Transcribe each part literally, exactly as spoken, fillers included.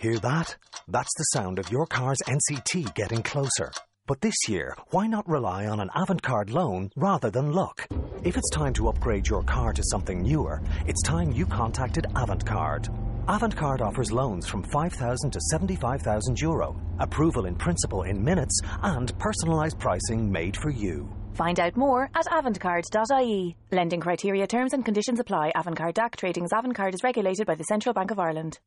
Hear that? That's the sound of your car's N C T getting closer. But this year, why not rely on an Avantcard loan rather than luck? If it's time to upgrade your car to something newer, it's time you contacted Avantcard. Avantcard offers loans from five thousand to seventy-five thousand euro, approval in principle in minutes, and personalized pricing made for you. Find out more at avantcard dot I E. Lending criteria, terms and conditions apply. Avantcard D A C Tradings. Avantcard is regulated by the Central Bank of Ireland.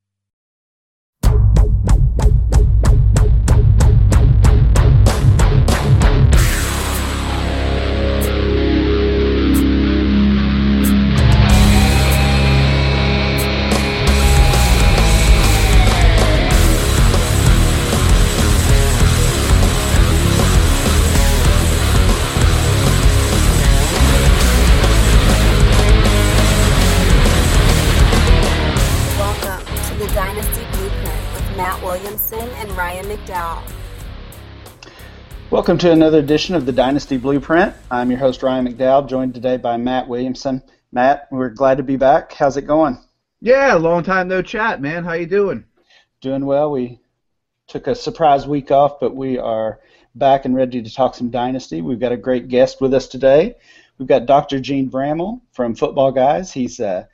And Ryan McDowell. Welcome to another edition of the Dynasty Blueprint. I'm your host, Ryan McDowell, joined today by Matt Williamson. Matt, we're glad to be back. How's it going? Yeah, long time no chat, man. How you doing? Doing well. We took a surprise week off, but we are back and ready to talk some Dynasty. We've got a great guest with us today. We've got Doctor Jene Bramel from Football Guys. He's uh,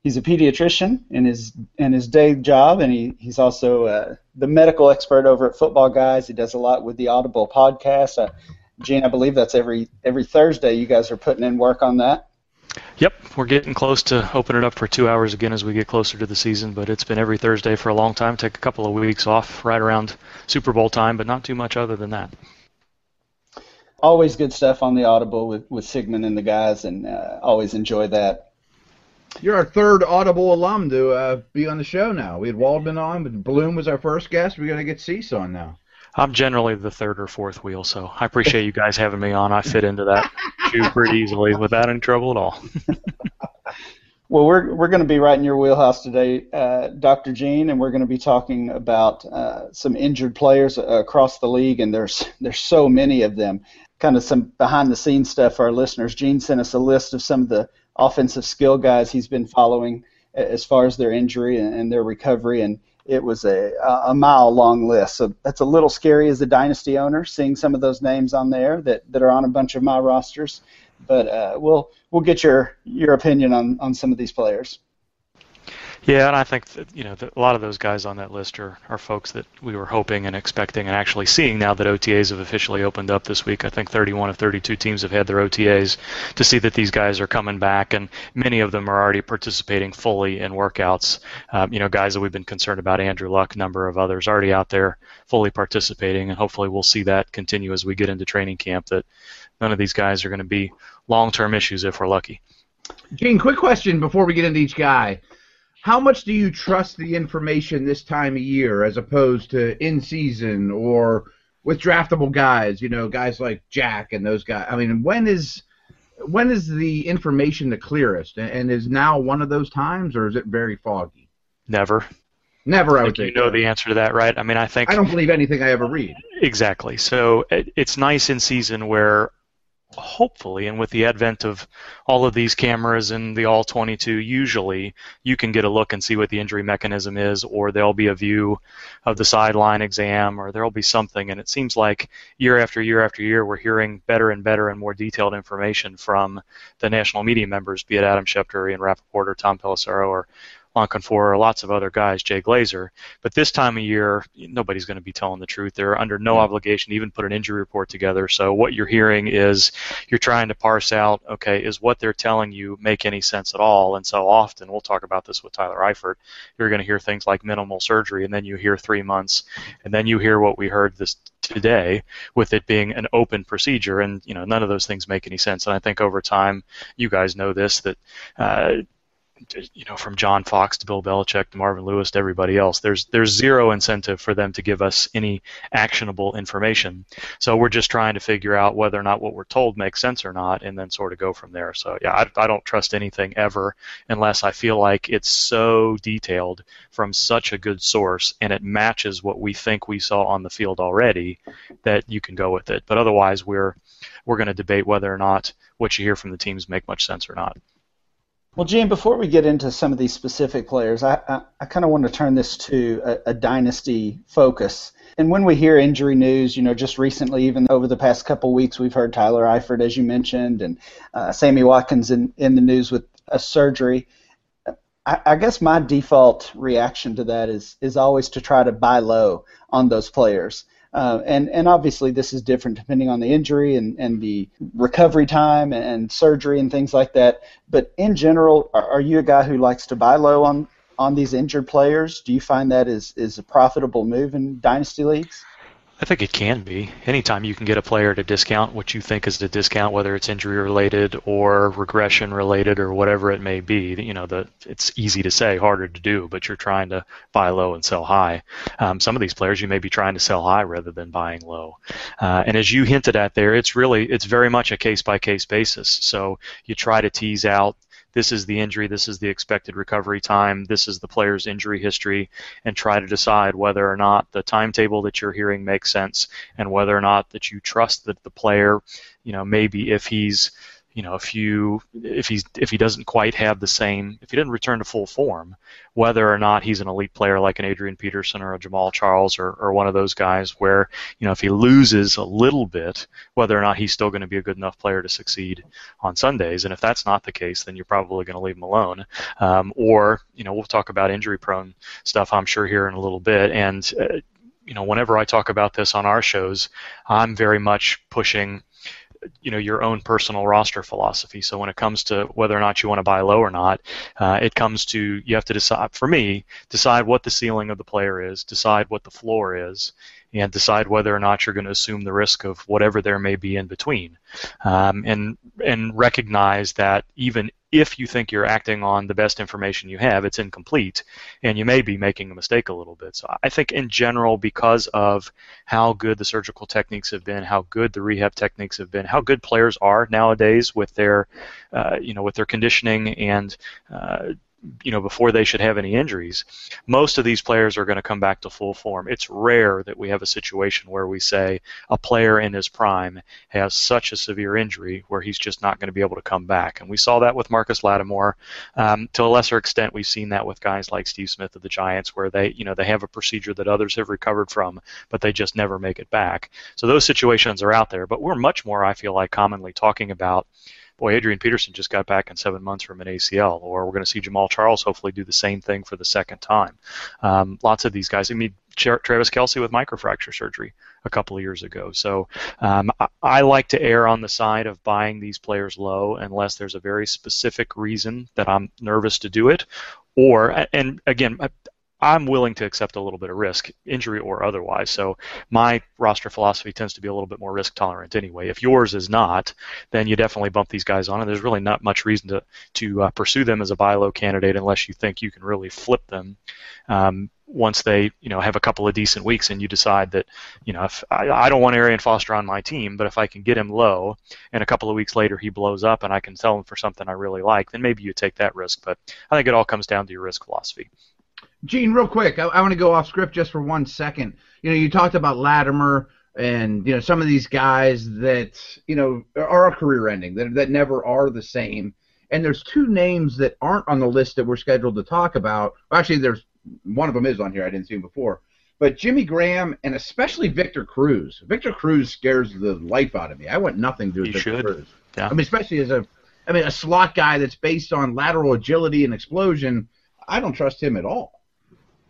He's a pediatrician in his in his day job, and he, he's also uh, the medical expert over at Football Guys. He does a lot with the Audible podcast. Uh, Jene, I believe that's every every Thursday you guys are putting in work on that. Yep, we're getting close to open it up for two hours again as we get closer to the season, but it's been every Thursday for a long time. Take a couple of weeks off right around Super Bowl time, but not too much other than that. Always good stuff on the Audible with, with Sigmund and the guys, and uh, always enjoy that. You're our third Audible alum to uh, be on the show now. We had Waldman on, but Bloom was our first guest. We're going to get Cease on now. I'm generally the third or fourth wheel, so I appreciate you guys having me on. I fit into that shoe pretty easily without any trouble at all. Well, we're we're going to be right in your wheelhouse today, uh, Doctor Jene, and we're going to be talking about uh, some injured players across the league, and there's there's so many of them. Kind of some behind-the-scenes stuff for our listeners. Jene sent us a list of some of the offensive skill guys he's been following as far as their injury and their recovery, and it was a, a mile-long list. So that's a little scary as a Dynasty owner, seeing some of those names on there that, that are on a bunch of my rosters. But uh, we'll we'll get your, your opinion on, on some of these players. Yeah, and I think that, you know, that a lot of those guys on that list are, are folks that we were hoping and expecting and actually seeing now that O T As have officially opened up this week. I think thirty-one of thirty-two teams have had their O T As, to see that these guys are coming back, and many of them are already participating fully in workouts. Um, you know, guys that we've been concerned about, Andrew Luck, a number of others already out there fully participating, and hopefully we'll see that continue as we get into training camp, that none of these guys are going to be long-term issues if we're lucky. Jene, quick question before we get into each guy. How much do you trust the information this time of year as opposed to in-season or with draftable guys, you know, guys like Jack and those guys? I mean, when is when is the information the clearest? And is now one of those times, or is it very foggy? Never. Never, I would think. You know the answer to that, right? I mean, I think... I don't believe anything I ever read. Exactly. So it, it's nice in season where... hopefully, and with the advent of all of these cameras and the all twenty-two, usually you can get a look and see what the injury mechanism is, or there'll be a view of the sideline exam, or there'll be something. And it seems like year after year after year, we're hearing better and better and more detailed information from the national media members, be it Adam Schefter, Ian Rappaport, or Tom Pelissero, or Confor, or lots of other guys, Jay Glazer. But this time of year, nobody's going to be telling the truth. They're under no obligation to even put an injury report together. So what you're hearing is you're trying to parse out, okay, is what they're telling you make any sense at all? And so often, we'll talk about this with Tyler Eifert, you're going to hear things like minimal surgery, and then you hear three months, and then you hear what we heard this today with it being an open procedure, and you know none of those things make any sense. And I think over time, you guys know this, that uh, you know, from John Fox to Bill Belichick to Marvin Lewis to everybody else, there's there's zero incentive for them to give us any actionable information. So we're just trying to figure out whether or not what we're told makes sense or not, and then sort of go from there. So yeah, I, I don't trust anything ever unless I feel like it's so detailed from such a good source and it matches what we think we saw on the field already that you can go with it. But otherwise, we're we're going to debate whether or not what you hear from the teams make much sense or not. Well, Gene, before we get into some of these specific players, I I, I kind of want to turn this to a, a dynasty focus. And when we hear injury news, you know, just recently, even over the past couple weeks, we've heard Tyler Eifert, as you mentioned, and uh, Sammy Watkins in, in the news with a surgery. I, I guess my default reaction to that is is always to try to buy low on those players. Uh, and, and obviously this is different depending on the injury and, and the recovery time and, and surgery and things like that. But in general, are, are you a guy who likes to buy low on, on these injured players? Do you find that is, is a profitable move in dynasty leagues? I think it can be. Anytime you can get a player to discount what you think is the discount, whether it's injury-related or regression-related or whatever it may be, you know, the, it's easy to say, harder to do, but you're trying to buy low and sell high. Um, some of these players you may be trying to sell high rather than buying low. Uh, and as you hinted at there, it's really, it's very much a case-by-case basis. So you try to tease out, this is the injury, this is the expected recovery time, this is the player's injury history, and try to decide whether or not the timetable that you're hearing makes sense and whether or not that you trust that the player, you know, maybe if he's, you know, if you, if he's, if he doesn't quite have the same, if he doesn't return to full form, whether or not he's an elite player like an Adrian Peterson or a Jamal Charles or, or one of those guys where, you know, if he loses a little bit, whether or not he's still going to be a good enough player to succeed on Sundays. And if that's not the case, then you're probably going to leave him alone. Um, or, you know, we'll talk about injury-prone stuff, I'm sure, here in a little bit. And, uh, you know, whenever I talk about this on our shows, I'm very much pushing, you know, your own personal roster philosophy. So when it comes to whether or not you want to buy low or not, uh, it comes to, you have to decide, for me, decide what the ceiling of the player is, decide what the floor is, and decide whether or not you're going to assume the risk of whatever there may be in between. Um, and and recognize that even if you think you're acting on the best information you have, it's incomplete, and you may be making a mistake a little bit. So I think in general, because of how good the surgical techniques have been, how good the rehab techniques have been, how good players are nowadays with their, uh, you know, with their conditioning and, uh, you know, before they should have any injuries, most of these players are going to come back to full form. It's rare that we have a situation where we say a player in his prime has such a severe injury where he's just not going to be able to come back. And we saw that with Marcus Lattimore. Um, to a lesser extent, we've seen that with guys like Steve Smith of the Giants, where they, you know, they have a procedure that others have recovered from, but they just never make it back. So those situations are out there. But we're much more, I feel like, commonly talking about, boy, Adrian Peterson just got back in seven months from an A C L, or we're going to see Jamal Charles hopefully do the same thing for the second time. Um, lots of these guys. I mean, Travis Kelsey with microfracture surgery a couple of years ago. So um, I, I like to err on the side of buying these players low unless there's a very specific reason that I'm nervous to do it. Or, and again, I, I'm willing to accept a little bit of risk, injury or otherwise. So my roster philosophy tends to be a little bit more risk tolerant anyway. If yours is not, then you definitely bump these guys on, and there's really not much reason to, to uh, pursue them as a buy low candidate unless you think you can really flip them um, once they, you know, have a couple of decent weeks and you decide that, you know, if I, I don't want Arian Foster on my team, but if I can get him low and a couple of weeks later he blows up and I can sell him for something I really like, then maybe you take that risk. But I think it all comes down to your risk philosophy. Gene, real quick, I, I want to go off script just for one second. You know, you talked about Latimer and, you know, some of these guys that, you know, are career-ending, that, that never are the same. And there's two names that aren't on the list that we're scheduled to talk about. Well, actually, there's one of them is on here. I didn't see him before. But Jimmy Graham and especially Victor Cruz. Victor Cruz scares the life out of me. I want nothing to do with Victor should. Cruz. Yeah. I mean, especially as a, I mean, a slot guy that's based on lateral agility and explosion. I don't trust him at all.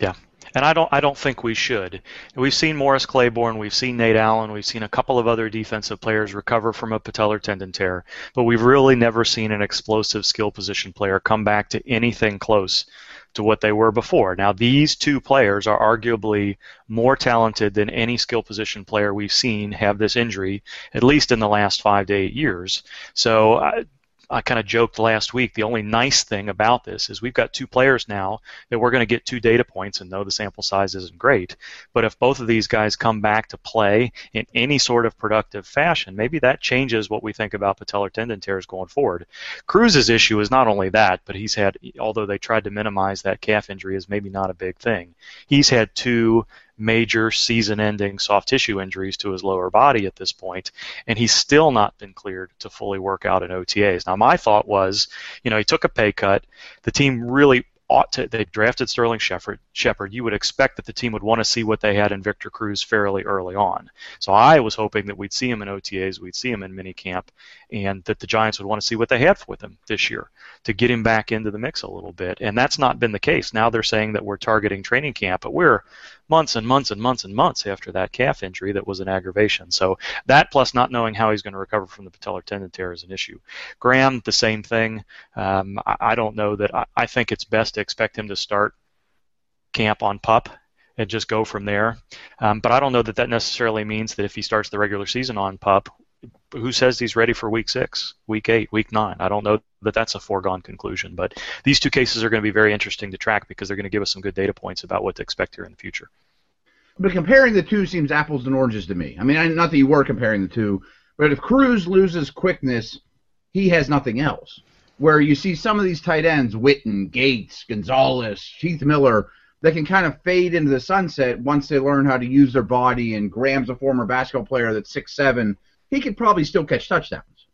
Yeah, and I don't I don't think we should. We've seen Morris Claiborne, we've seen Nate Allen, we've seen a couple of other defensive players recover from a patellar tendon tear, but we've really never seen an explosive skill position player come back to anything close to what they were before. Now, these two players are arguably more talented than any skill position player we've seen have this injury, at least in the last five to eight years. So I, I kind of joked last week, the only nice thing about this is we've got two players now that we're going to get two data points, and though the sample size isn't great, but if both of these guys come back to play in any sort of productive fashion, maybe that changes what we think about patellar tendon tears going forward. Cruz's issue is not only that, but he's had, although they tried to minimize that calf injury as maybe not a big thing, he's had two major season-ending soft tissue injuries to his lower body at this point, and he's still not been cleared to fully work out in O T As. Now, my thought was, you know, he took a pay cut. The team really ought to, they drafted Sterling Shepard. Shepard, you would expect that the team would want to see what they had in Victor Cruz fairly early on. So I was hoping that we'd see him in O T As, we'd see him in minicamp, and that the Giants would want to see what they had with him this year to get him back into the mix a little bit. And that's not been the case. Now they're saying that we're targeting training camp, but we're months and months and months and months after that calf injury that was an aggravation. So that plus not knowing how he's going to recover from the patellar tendon tear is an issue. Graham, the same thing. Um, I, I don't know that I, I think it's best to expect him to start camp on PUP and just go from there. Um, but I don't know that that necessarily means that if he starts the regular season on PUP, who says he's ready for week six, week eight, week nine? I don't know that that's a foregone conclusion. But these two cases are going to be very interesting to track because they're going to give us some good data points about what to expect here in the future. But comparing the two seems apples and oranges to me. I mean, not that you were comparing the two, but if Cruz loses quickness, he has nothing else. Where you see some of these tight ends, Witten, Gates, Gonzalez, Heath Miller, they can kind of fade into the sunset once they learn how to use their body, and Graham's a former basketball player that's six seven. He could probably still catch touchdowns.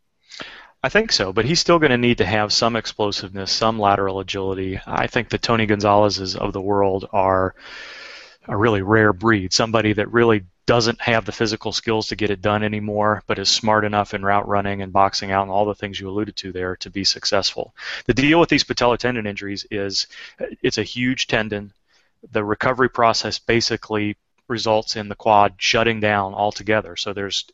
I think so, but he's still going to need to have some explosiveness, some lateral agility. I think the Tony Gonzalez's of the world are a really rare breed, somebody that really doesn't have the physical skills to get it done anymore, but is smart enough in route running and boxing out and all the things you alluded to there to be successful. The deal with these patellar tendon injuries is it's a huge tendon. The recovery process basically results in the quad shutting down altogether. So there's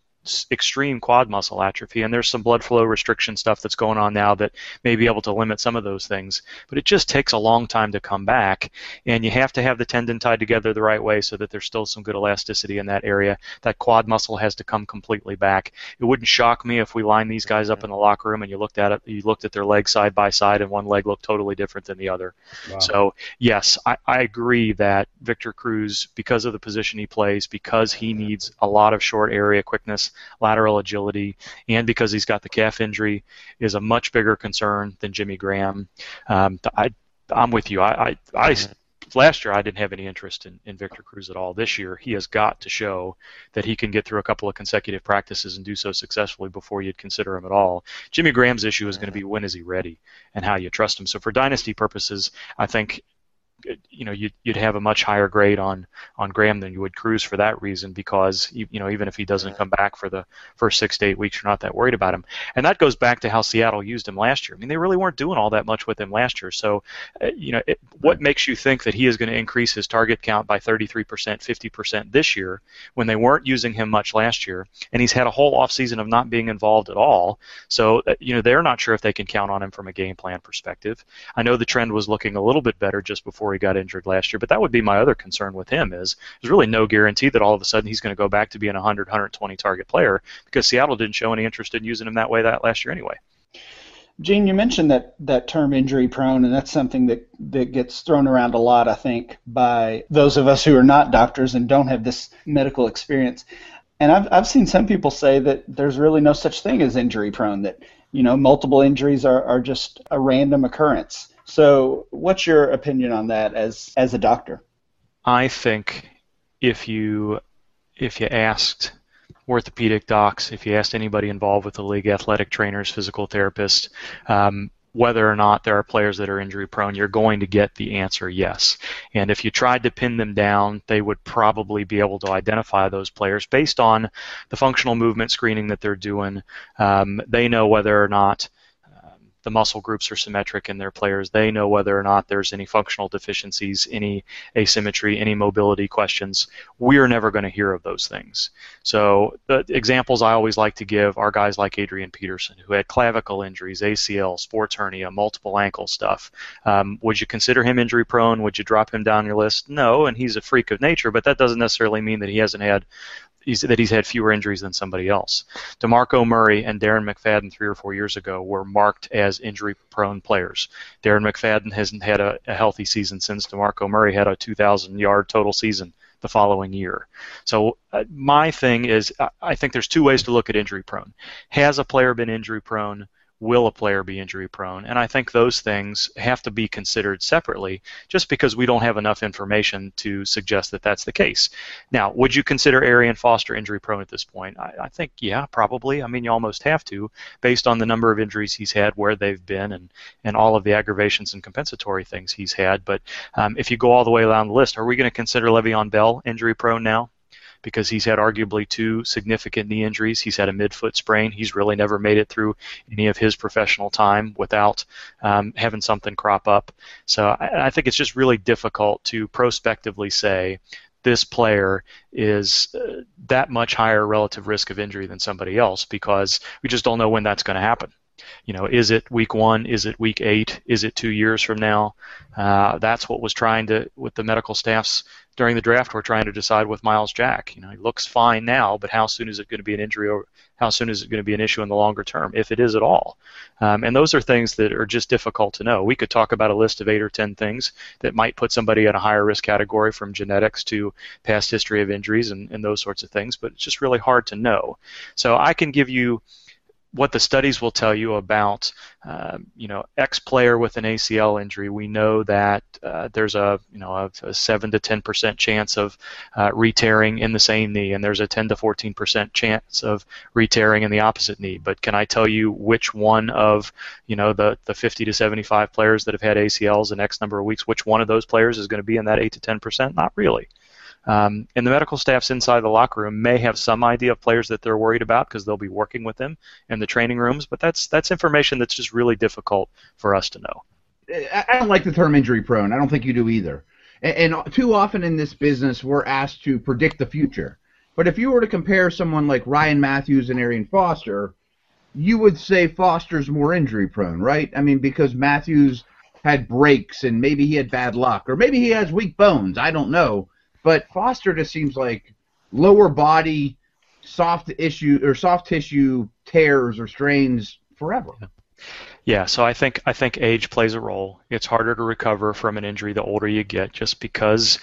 extreme quad muscle atrophy, and there's some blood flow restriction stuff that's going on now that may be able to limit some of those things, but it just takes a long time to come back, and you have to have the tendon tied together the right way so that there's still some good elasticity in that area. That quad muscle has to come completely back. It wouldn't shock me if we lined these guys up in the locker room and you looked at it, you looked at their legs side by side and one leg looked totally different than the other. Wow. So yes, I, I agree that Victor Cruz, because of the position he plays, because he needs a lot of short area quickness, lateral agility, and because he's got the calf injury, is a much bigger concern than Jimmy Graham. Um, I, I'm with you. I, I, I, last year I didn't have any interest in, in Victor Cruz at all. This year he has got to show that he can get through a couple of consecutive practices and do so successfully before you'd consider him at all. Jimmy Graham's issue is going to be when is he ready and how you trust him. So for dynasty purposes, I think you know, you'd, you'd have a much higher grade on, on Graham than you would Cruz for that reason because, you, you know, even if he doesn't come back for the first six to eight weeks, you're not that worried about him. And that goes back to how Seattle used him last year. I mean, they really weren't doing all that much with him last year. So, uh, you know, it, what makes you think that he is going to increase his target count by thirty-three percent, fifty percent this year when they weren't using him much last year? And he's had a whole offseason of not being involved at all. So, uh, you know, they're not sure if they can count on him from a game plan perspective. I know the trend was looking a little bit better just before he got injured last year, but that would be my other concern with him is there's really no guarantee that all of a sudden he's going to go back to being a one hundred, one twenty target player because Seattle didn't show any interest in using him that way that last year anyway. Gene, you mentioned that, that term injury prone, and that's something that, that gets thrown around a lot, I think, by those of us who are not doctors and don't have this medical experience. And I've, I've seen some people say that there's really no such thing as injury prone, that, you know, multiple injuries are, are just a random occurrence. So what's your opinion on that as, as a doctor? I think if you if you asked orthopedic docs, if you asked anybody involved with the league, athletic trainers, physical therapists, um, whether or not there are players that are injury prone, you're going to get the answer yes. And if you tried to pin them down, they would probably be able to identify those players based on the functional movement screening that they're doing. Um, they know whether or not the muscle groups are symmetric in their players. They know whether or not there's any functional deficiencies, any asymmetry, any mobility questions. We're never going to hear of those things. So the examples I always like to give are guys like Adrian Peterson, who had clavicle injuries, A C L, sports hernia, multiple ankle stuff. Um, would you consider him injury prone? Would you drop him down your list? No, and he's a freak of nature, but that doesn't necessarily mean that he hasn't had He's, that he's had fewer injuries than somebody else. DeMarco Murray and Darren McFadden three or four years ago were marked as injury-prone players. Darren McFadden hasn't had a, a healthy season since DeMarco Murray had a two thousand yard total season the following year. So uh, my thing is I, I think there's two ways to look at injury-prone. Has a player been injury-prone? will a player be injury prone? And I think those things have to be considered separately just because we don't have enough information to suggest that that's the case. Now, would you consider Arian Foster injury prone at this point? I, I think, yeah, probably. I mean, you almost have to based on the number of injuries he's had, where they've been, and, and all of the aggravations and compensatory things he's had. But um, if you go all the way down the list, are we going to consider Le'Veon Bell injury prone now? Because he's had arguably two significant knee injuries. He's had a midfoot sprain. He's really never made it through any of his professional time without um, having something crop up. So I, I think it's just really difficult to prospectively say this player is uh, that much higher relative risk of injury than somebody else, because we just don't know when that's going to happen. You know, is it week one? Is it week eight? Is it two years from now? Uh, that's what was trying to, with the medical staffs during the draft, we're trying to decide with Miles Jack. You know, he looks fine now, but how soon is it going to be an injury, or how soon is it going to be an issue in the longer term, if it is at all? Um, and those are things that are just difficult to know. We could talk about a list of eight or ten things that might put somebody in a higher risk category, from genetics to past history of injuries and, and those sorts of things, but it's just really hard to know. So I can give you what the studies will tell you about, um, you know, X player with an A C L injury. We know that uh, there's a, you know, a, a seven to ten percent chance of uh, re-tearing in the same knee, and there's a ten to fourteen percent chance of re-tearing in the opposite knee. But can I tell you which one of, you know, the the fifty to seventy-five players that have had A C Ls in X number of weeks, which one of those players is going to be in that eight to ten percent? Not really. Um, and the medical staffs inside the locker room may have some idea of players that they're worried about because they'll be working with them in the training rooms, but that's that's information that's just really difficult for us to know. I don't like the term injury prone. I don't think you do either. And, and too often in this business, we're asked to predict the future. But if you were to compare someone like Ryan Matthews and Arian Foster, you would say Foster's more injury prone, right? I mean, because Matthews had breaks and maybe he had bad luck, or maybe he has weak bones. I don't know. But Foster just seems like lower body, soft issue or soft tissue tears or strains forever. Yeah. Yeah, so I think I think age plays a role. It's harder to recover from an injury the older you get, just because,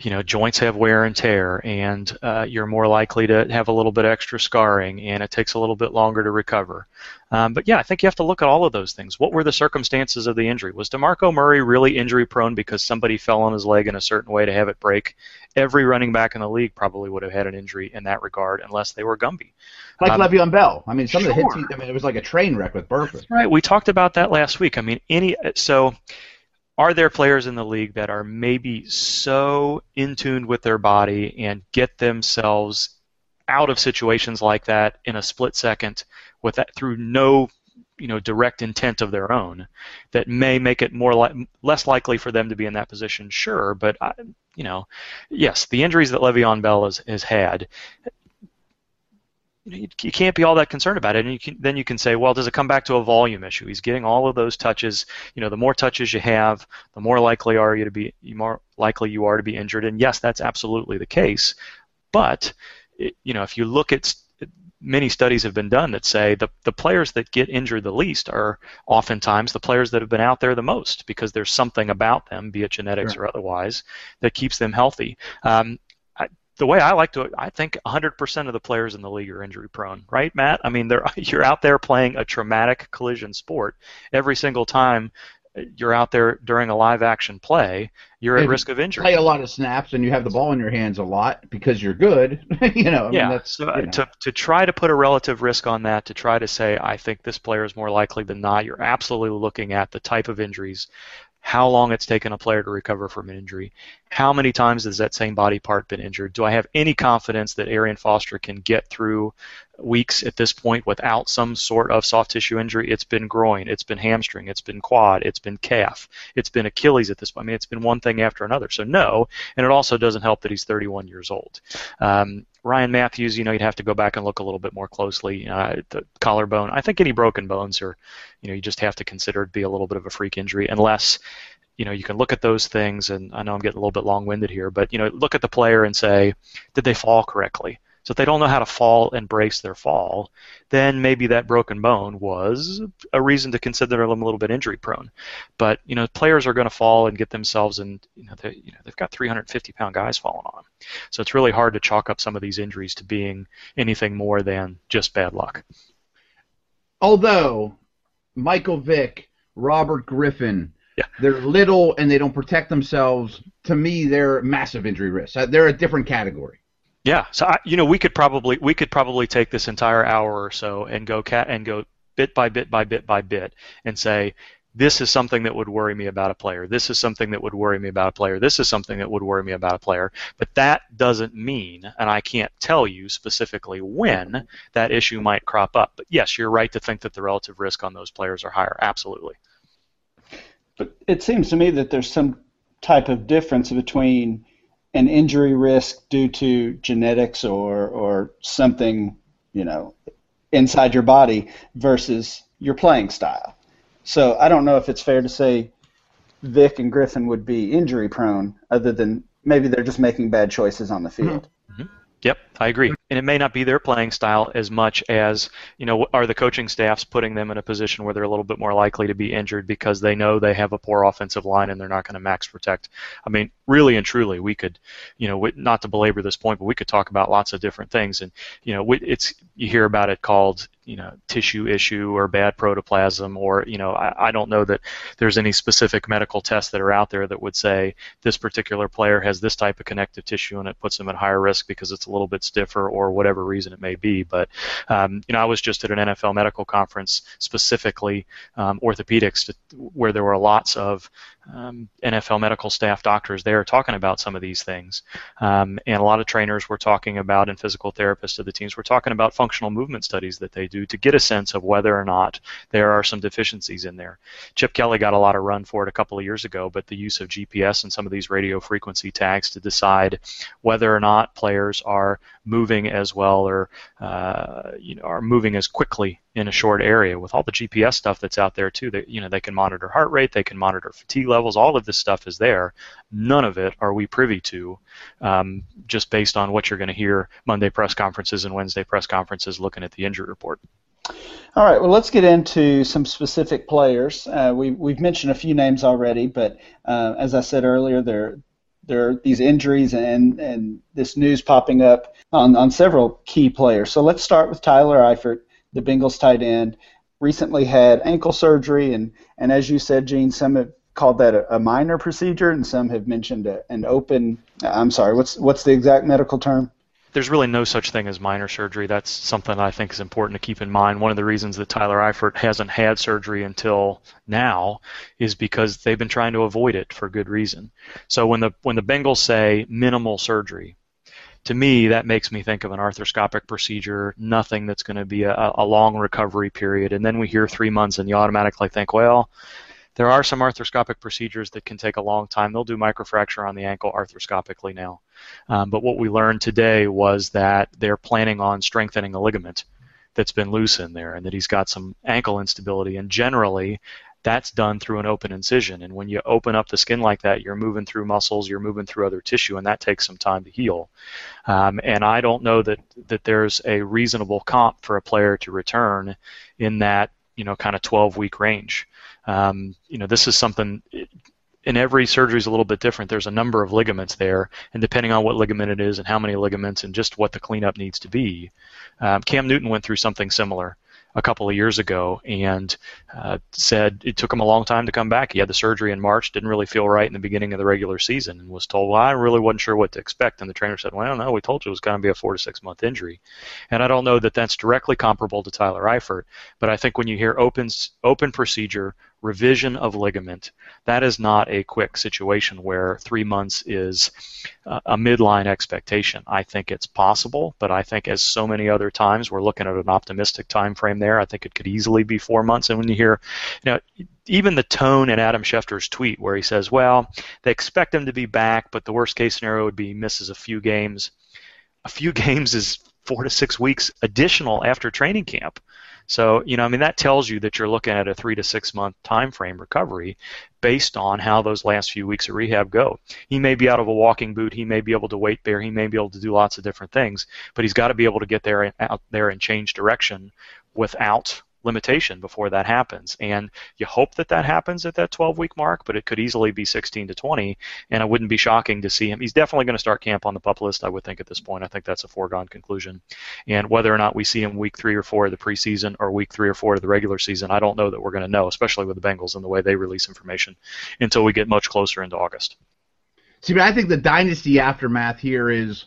you know, joints have wear and tear, and uh, you're more likely to have a little bit extra scarring, and it takes a little bit longer to recover. Um, but yeah, I think you have to look at all of those things. What were the circumstances of the injury? Was DeMarco Murray really injury prone because somebody fell on his leg in a certain way to have it break? Every running back in the league probably would have had an injury in that regard, unless they were Gumby. Like um, Le'Veon Bell. I mean, some sure. of the hits. He, I mean, it was like a train wreck with Burford. That's right. We talked about that last week. I mean, any. So, are there players in the league that are maybe so in tune with their body and get themselves out of situations like that in a split second, with that through no, you know, direct intent of their own, that may make it more li- less likely for them to be in that position? Sure, but I, you know, yes, the injuries that Le'Veon Bell has, has had, you know, you, you can't be all that concerned about it. And you can, then you can say, well, does it come back to a volume issue? He's getting all of those touches. You know, the more touches you have, the more likely are you to be you more likely you are to be injured. And yes, that's absolutely the case. But it, you know, if you look at st- many studies have been done that say the, the players that get injured the least are oftentimes the players that have been out there the most, because there's something about them, be it genetics sure. or otherwise, that keeps them healthy. Um, I, the way I like to, I think one hundred percent of the players in the league are injury prone, right, Matt? I mean, they're, you're out there playing a traumatic collision sport every single time. You're out there during a live-action play, you're at risk of injury. Play a lot of snaps, and you have the ball in your hands a lot because you're good. you know, I yeah. Mean, that's, so, you know. To to try to put a relative risk on that, to try to say, I think this player is more likely than not, you're absolutely looking at the type of injuries, how long it's taken a player to recover from an injury, how many times has that same body part been injured. Do I have any confidence that Arian Foster can get through weeks at this point without some sort of soft tissue injury? It's been groin, it's been hamstring, it's been quad, it's been calf, it's been Achilles at this point. I mean, it's been one thing after another. So no, and it also doesn't help that he's thirty-one years old. Um, Ryan Matthews, you know, you'd have to go back and look a little bit more closely. Uh, the collarbone, I think any broken bones are, you know, you just have to consider it be a little bit of a freak injury, unless, you know, you can look at those things, and I know I'm getting a little bit long-winded here, but, you know, look at the player and say, did they fall correctly? So if they don't know how to fall and brace their fall, then maybe that broken bone was a reason to consider them a little bit injury prone. But, you know, players are going to fall and get themselves in, you know, they, you know, they've got three hundred fifty pound guys falling on them. So it's really hard to chalk up some of these injuries to being anything more than just bad luck. Although Michael Vick, Robert Griffin. Yeah. They're little and they don't protect themselves. To me, they're massive injury risks. They're a different category. Yeah. So I, you know, we could probably we could probably take this entire hour or so and go cat and go bit by bit by bit by bit and say, this is something that would worry me about a player. This is something that would worry me about a player. This is something that would worry me about a player. But that doesn't mean, and I can't tell you specifically when that issue might crop up. But yes, you're right to think that the relative risk on those players are higher. Absolutely. But it seems to me that there's some type of difference between an injury risk due to genetics or or something, you know, inside your body versus your playing style. So I don't know if it's fair to say Vic and Griffin would be injury prone, other than maybe they're just making bad choices on the field. Mm-hmm. Yep, I agree. And it may not be their playing style as much as, you know, are the coaching staffs putting them in a position where they're a little bit more likely to be injured because they know they have a poor offensive line and they're not going to max protect. I mean, really and truly, we could, you know, not to belabor this point, but we could talk about lots of different things. And, you know, it's you hear about it called, you know, tissue issue or bad protoplasm or, you know, I, I don't know that there's any specific medical tests that are out there that would say this particular player has this type of connective tissue and it puts them at higher risk because it's a little bit stiffer or whatever reason it may be. But, um, you know, I was just at an N F L medical conference, specifically um, orthopedics, to, where there were lots of um, N F L medical staff doctors there talking about some of these things. Um, and a lot of trainers were talking about, and physical therapists to the teams were talking about functional movement studies that they do to get a sense of whether or not there are some deficiencies in there. Chip Kelly got a lot of run for it a couple of years ago, but the use of G P S and some of these radio frequency tags to decide whether or not players are moving as well or uh, you know, are moving as quickly in a short area. With all the G P S stuff that's out there too, they, you know, they can monitor heart rate, they can monitor fatigue levels, all of this stuff is there. None of it are we privy to um, just based on what you're going to hear Monday press conferences and Wednesday press conferences looking at the injury report. All right, well, let's get into some specific players. Uh, we, we've mentioned a few names already, but uh, as I said earlier, there, there are these injuries and, and this news popping up on, on several key players. So let's start with Tyler Eifert, the Bengals tight end, recently had ankle surgery, and, and as you said, Gene, some have called that a, a minor procedure, and some have mentioned a, an open, I'm sorry, what's what's the exact medical term? There's really no such thing as minor surgery. That's something I think is important to keep in mind. One of the reasons that Tyler Eifert hasn't had surgery until now is because they've been trying to avoid it for good reason. So when the when the Bengals say minimal surgery, to me, that makes me think of an arthroscopic procedure, nothing that's going to be a, a long recovery period. And then we hear three months, and you automatically think, well, there are some arthroscopic procedures that can take a long time. They'll do microfracture on the ankle arthroscopically now. Um, but what we learned today was that they're planning on strengthening a ligament that's been loose in there and that he's got some ankle instability. And generally, that's done through an open incision. And when you open up the skin like that, you're moving through muscles, you're moving through other tissue, and that takes some time to heal. Um, and I don't know that, that there's a reasonable comp for a player to return in that, you know, kind of twelve-week range. Um, you know, this is something, and every surgery is a little bit different. There's a number of ligaments there, and depending on what ligament it is and how many ligaments and just what the cleanup needs to be, um, Cam Newton went through something similar a couple of years ago and uh, said it took him a long time to come back. He had the surgery in March, didn't really feel right in the beginning of the regular season, and was told, well, I really wasn't sure what to expect. And the trainer said, well, no, we told you it was going to be a four to six month injury. And I don't know that that's directly comparable to Tyler Eifert, but I think when you hear open, open procedure, revision of ligament, that is not a quick situation where three months is uh, a midline expectation. I think it's possible, but I think as so many other times, we're looking at an optimistic time frame there. I think it could easily be four months. And when you hear, you know, even the tone in Adam Schefter's tweet where he says, well, they expect him to be back, but the worst case scenario would be he misses a few games. A few games is four to six weeks additional after training camp. So, you know, I mean, that tells you that you're looking at a three to six month time frame recovery based on how those last few weeks of rehab go. He may be out of a walking boot. He may be able to weight bear. He may be able to do lots of different things, but he's got to be able to get there and, out there and change direction without limitation before that happens. And you hope that that happens at that twelve-week mark, but it could easily be sixteen to twenty, and it wouldn't be shocking to see him. He's definitely going to start camp on the PUP list, I would think, at this point. I think that's a foregone conclusion. And whether or not we see him week three or four of the preseason or week three or four of the regular season, I don't know that we're going to know, especially with the Bengals and the way they release information, until we get much closer into August. See, but I think the dynasty aftermath here is,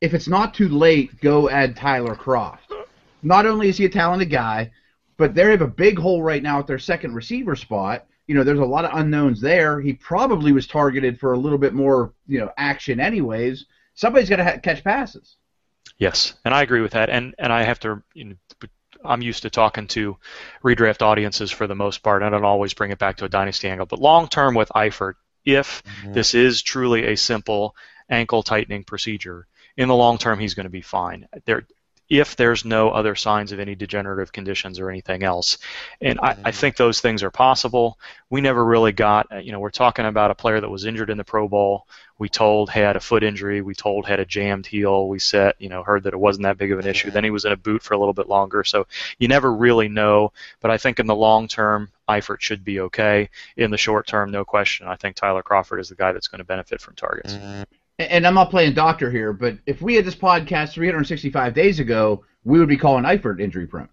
if it's not too late, go add Tyler Croft. Not only is he a talented guy, but they have a big hole right now at their second receiver spot. You know, there's a lot of unknowns there. He probably was targeted for a little bit more, you know, action anyways. Somebody's got to ha- catch passes. Yes, and I agree with that. And and I have to, you know, I'm used to talking to redraft audiences for the most part. I don't always bring it back to a dynasty angle. But long term with Eifert, if mm-hmm. this is truly a simple ankle tightening procedure, in the long term he's going to be fine. There. If there's no other signs of any degenerative conditions or anything else. And I, I think those things are possible. We never really got, you know, we're talking about a player that was injured in the Pro Bowl. We told had a foot injury. We told had a jammed heel. We said, you know, heard that it wasn't that big of an issue. Then he was in a boot for a little bit longer. So you never really know. But I think in the long term, Eifert should be okay. In the short term, no question. I think Tyler Crawford is the guy that's going to benefit from targets. Mm-hmm. And I'm not playing doctor here, but if we had this podcast three hundred sixty-five days ago, we would be calling Eifert injury prone.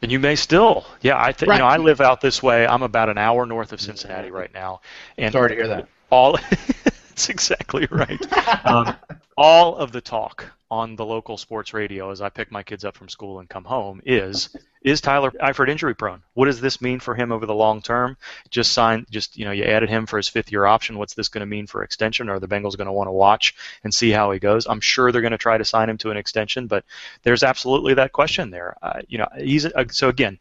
And you may still. Yeah, I th- right. you know, I live out this way. I'm about an hour north of Cincinnati right now. And sorry to hear that. All That's exactly right. um, all of the talk on the local sports radio as I pick my kids up from school and come home is, is Tyler Eifert injury prone? What does this mean for him over the long term? Just signed, just, you know, you added him for his fifth year option. What's this going to mean for extension? Are the Bengals going to want to watch and see how he goes? I'm sure they're going to try to sign him to an extension, but there's absolutely that question there. Uh, you know, he's uh, so again,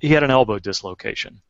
he had an elbow dislocation.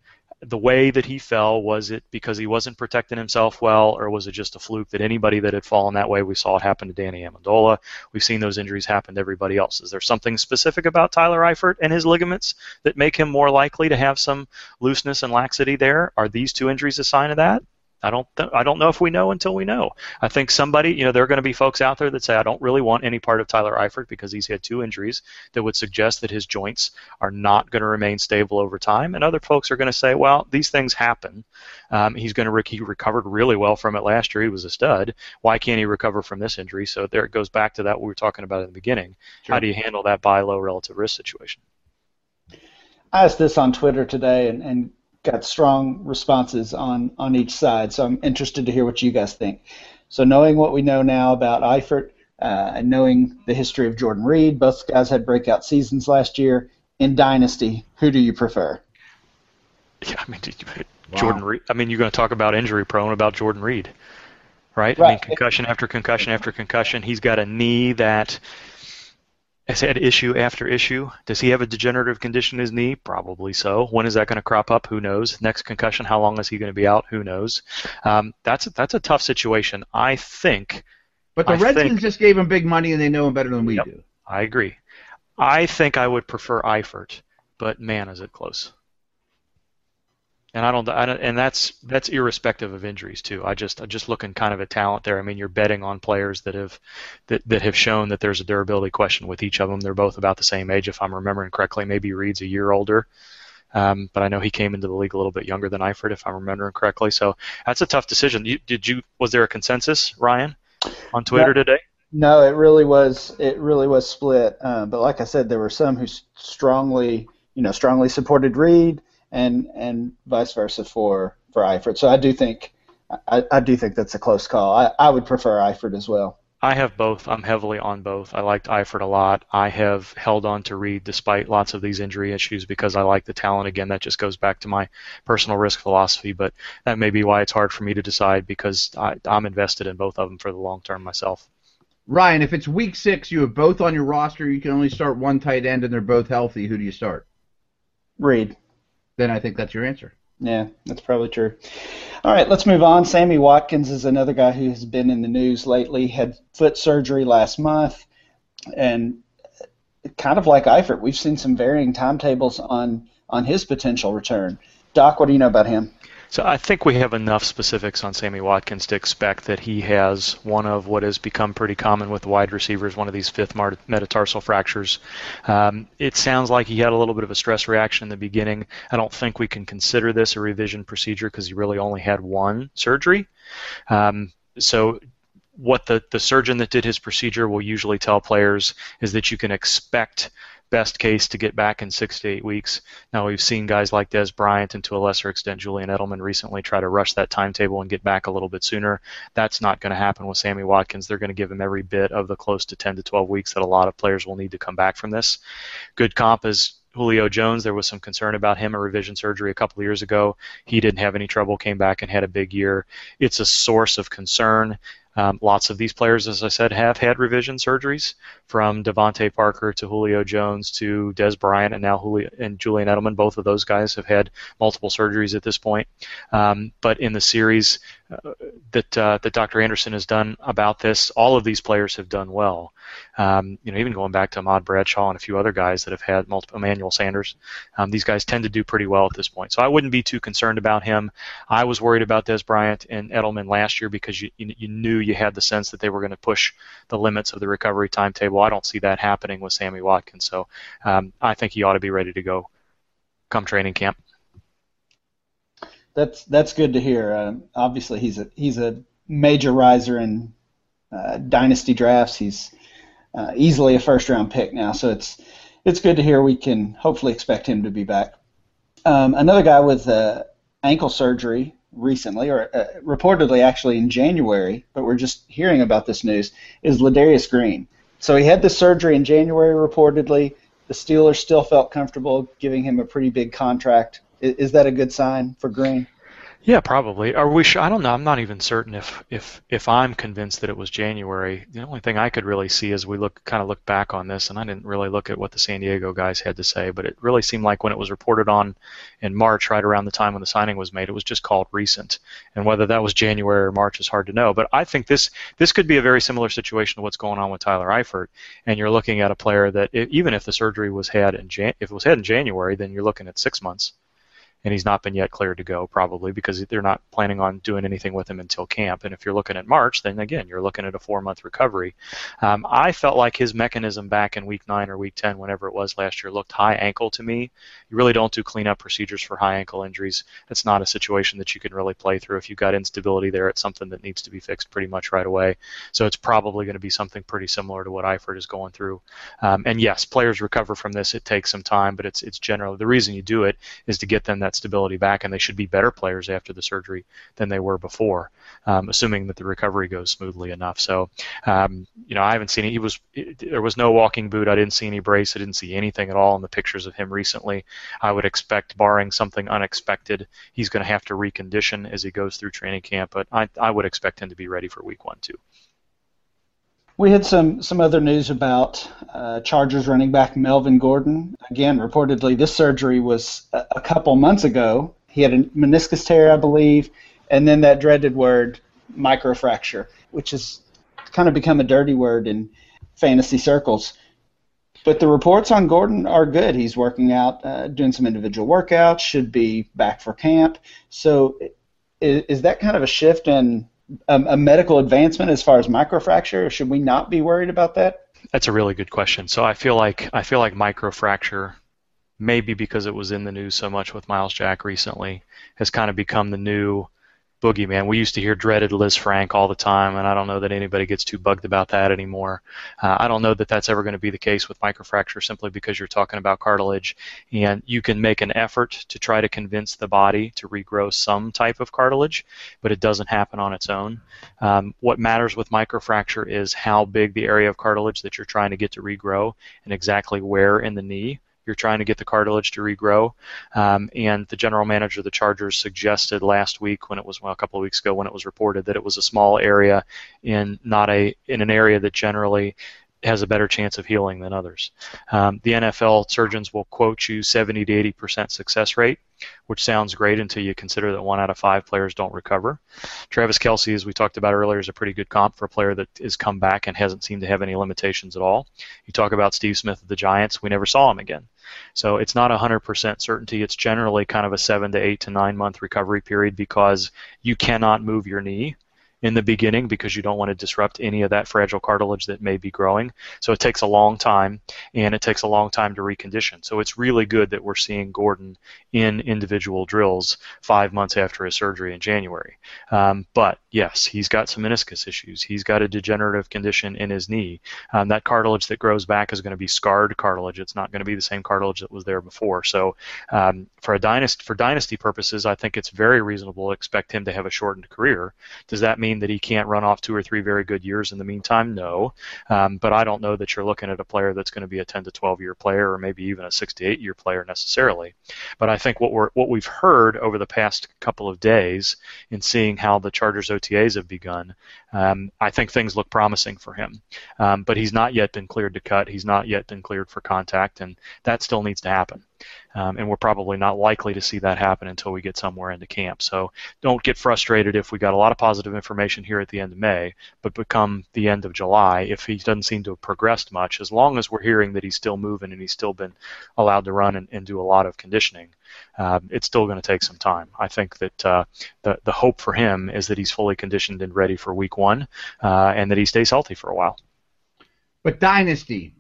The way that he fell, was it because he wasn't protecting himself well, or was it just a fluke that anybody that had fallen that way? We saw it happen to Danny Amendola. We've seen those injuries happen to everybody else. Is there something specific about Tyler Eifert and his ligaments that make him more likely to have some looseness and laxity there? Are these two injuries a sign of that? I don't th- I don't know if we know until we know. I think somebody, you know, there are going to be folks out there that say, I don't really want any part of Tyler Eifert because he's had two injuries that would suggest that his joints are not going to remain stable over time. And other folks are going to say, well, these things happen. Um, he's going to re- he recovered really well from it last year. He was a stud. Why can't he recover from this injury? So there it goes back to that we were talking about at the beginning. Sure. How do you handle that buy low relative risk situation? I asked this on Twitter today and, and got strong responses on, on each side, so I'm interested to hear what you guys think. So knowing what we know now about Eifert uh, and knowing the history of Jordan Reed, both guys had breakout seasons last year. In Dynasty, who do you prefer? Yeah, I mean, did you, wow. Jordan Reed. I mean, you're going to talk about injury prone about Jordan Reed, right? right? I mean, concussion after concussion after concussion. He's got a knee that has had issue after issue. Does he have a degenerative condition in his knee? Probably so. When is that going to crop up? Who knows? Next concussion, how long is he going to be out? Who knows? Um, that's a, that's a tough situation, I think. But the I Redskins think, just gave him big money, and they know him better than we yep, do. I agree. I think I would prefer Eifert, but man, is it close. And I don't, I don't, and that's that's irrespective of injuries too. I just, I'm just looking kind of at talent there. I mean, you're betting on players that have, that, that have shown that there's a durability question with each of them. They're both about the same age, if I'm remembering correctly. Maybe Reed's a year older, um, but I know he came into the league a little bit younger than Eifert, if I'm remembering correctly. So that's a tough decision. You, did you? Was there a consensus, Ryan, on Twitter no, today? No, it really was. It really was split. Uh, but like I said, there were some who strongly, you know, strongly supported Reed. And and vice versa for, for Eifert. So I do think I, I do think that's a close call. I, I would prefer Eifert as well. I have both. I'm heavily on both. I liked Eifert a lot. I have held on to Reed despite lots of these injury issues because I like the talent. Again, that just goes back to my personal risk philosophy, but that may be why it's hard for me to decide because I, I'm invested in both of them for the long term myself. Ryan, if it's week six, you have both on your roster. You can only start one tight end and they're both healthy. Who do you start? Reed. Then I think that's your answer. Yeah, that's probably true. All right, let's move on. Sammy Watkins is another guy who has been in the news lately, had foot surgery last month, and kind of like Eifert, we've seen some varying timetables on, on his potential return. Doc, what do you know about him? So I think we have enough specifics on Sammy Watkins to expect that he has one of what has become pretty common with wide receivers, one of these fifth metatarsal fractures. Um, it sounds like he had a little bit of a stress reaction in the beginning. I don't think we can consider this a revision procedure because he really only had one surgery. Um, so what the, the surgeon that did his procedure will usually tell players is that you can expect best case to get back in six to eight weeks. Now, we've seen guys like Des Bryant and to a lesser extent Julian Edelman recently try to rush that timetable and get back a little bit sooner. That's not going to happen with Sammy Watkins. They're going to give him every bit of the close to ten to twelve weeks that a lot of players will need to come back from this. Good comp is Julio Jones. There was some concern about him, a revision surgery a couple of years ago. He didn't have any trouble, came back and had a big year. It's a source of concern. Um, lots of these players, as I said, have had revision surgeries, from Devontae Parker to Julio Jones to Des Bryant and now Julio and Julian Edelman. Both of those guys have had multiple surgeries at this point. Um, but in the series uh, that uh, that Doctor Anderson has done about this, all of these players have done well. Um, you know, even going back to Ahmad Bradshaw and a few other guys that have had multiple, Emmanuel Sanders, um, these guys tend to do pretty well at this point. So I wouldn't be too concerned about him. I was worried about Des Bryant and Edelman last year because you you, you knew. You had the sense that they were going to push the limits of the recovery timetable. I don't see that happening with Sammy Watkins, so um, I think he ought to be ready to go come training camp. That's that's good to hear. Uh, obviously, he's a he's a major riser in uh, dynasty drafts. He's uh, easily a first round pick now, so it's it's good to hear. We can hopefully expect him to be back. Um, another guy with uh, ankle surgery recently, or uh, reportedly actually in January, but we're just hearing about this news, is Ladarius Green. So he had the surgery in January reportedly. The Steelers still felt comfortable giving him a pretty big contract. Is, is that a good sign for Green? Yeah, probably. Are we? Sh- I don't know. I'm not even certain if, if if I'm convinced that it was January. The only thing I could really see is we look kind of look back on this, and I didn't really look at what the San Diego guys had to say, but it really seemed like when it was reported on in March, right around the time when the signing was made, it was just called recent. And whether that was January or March is hard to know. But I think this this could be a very similar situation to what's going on with Tyler Eifert. And you're looking at a player that it, even if the surgery was had in Jan- if it was had in January, then you're looking at six months. And he's not been yet cleared to go, probably, because they're not planning on doing anything with him until camp. And if you're looking at March, then again, you're looking at a four-month recovery. Um, I felt like his mechanism back in week nine or week ten, whenever it was last year, looked high ankle to me. You really don't do cleanup procedures for high ankle injuries. It's not a situation that you can really play through. If you've got instability there, it's something that needs to be fixed pretty much right away. So it's probably going to be something pretty similar to what Eifert is going through. Um, and yes, players recover from this. It takes some time, but it's it's generally the reason you do it is to get them that That stability back, and they should be better players after the surgery than they were before, um, assuming that the recovery goes smoothly enough. So, um, you know, I haven't seen it. He was it, there was no walking boot. I didn't see any brace. I didn't see anything at all in the pictures of him recently. I would expect, barring something unexpected, he's going to have to recondition as he goes through training camp. But I, I would expect him to be ready for week one too. We had some some other news about uh, Chargers running back Melvin Gordon. Again, reportedly, this surgery was a, a couple months ago. He had a meniscus tear, I believe, and then that dreaded word, microfracture, which has kind of become a dirty word in fantasy circles. But the reports on Gordon are good. He's working out, uh, doing some individual workouts, should be back for camp. So is, is that kind of a shift in Um, a medical advancement as far as microfracture? Should we not be worried about that? That's a really good question. So I feel like I feel like microfracture, maybe because it was in the news so much with Miles Jack recently, has kind of become the new boogeyman. We used to hear dreaded Liz Frank all the time, and I don't know that anybody gets too bugged about that anymore. Uh, I don't know that that's ever going to be the case with microfracture simply because you're talking about cartilage, and you can make an effort to try to convince the body to regrow some type of cartilage, but it doesn't happen on its own. Um, what matters with microfracture is how big the area of cartilage that you're trying to get to regrow and exactly where in the knee you're trying to get the cartilage to regrow. Um, and the general manager of the Chargers suggested last week when it was, well, a couple of weeks ago when it was reported that it was a small area in not a in an area that generally has a better chance of healing than others. Um, the N F L surgeons will quote you seventy to eighty percent success rate. which sounds great until you consider that one out of five players don't recover. Travis Kelsey, as we talked about earlier, is a pretty good comp for a player that has come back and hasn't seemed to have any limitations at all. You talk about Steve Smith of the Giants, we never saw him again. So it's not one hundred percent certainty. It's generally kind of a seven to eight to nine month recovery period because you cannot move your knee in the beginning because you don't want to disrupt any of that fragile cartilage that may be growing. So it takes a long time, and it takes a long time to recondition. So it's really good that we're seeing Gordon in individual drills five months after his surgery in January. Um, but, yes, he's got some meniscus issues. He's got a degenerative condition in his knee. Um, that cartilage that grows back is going to be scarred cartilage. It's not going to be the same cartilage that was there before. So um, for a dynasty, for dynasty purposes, I think it's very reasonable to expect him to have a shortened career. Does that mean that he can't run off two or three very good years in the meantime? No. Um, but I don't know that you're looking at a player that's going to be a ten to twelve year player or maybe even a six to eight year player necessarily. But I think what, we're, what we've heard over the past couple of days in seeing how the Chargers O T As have begun, um, I think things look promising for him. Um, but he's not yet been cleared to cut. He's not yet been cleared for contact, and that still needs to happen. Um, and we're probably not likely to see that happen until we get somewhere into camp. So don't get frustrated if we got a lot of positive information here at the end of May, but become the end of July if he doesn't seem to have progressed much, as long as we're hearing that he's still moving and he's still been allowed to run and, and do a lot of conditioning. Um, it's still going to take some time. I think that uh, the, the hope for him is that he's fully conditioned and ready for week one uh, and that he stays healthy for a while. But Dynasty,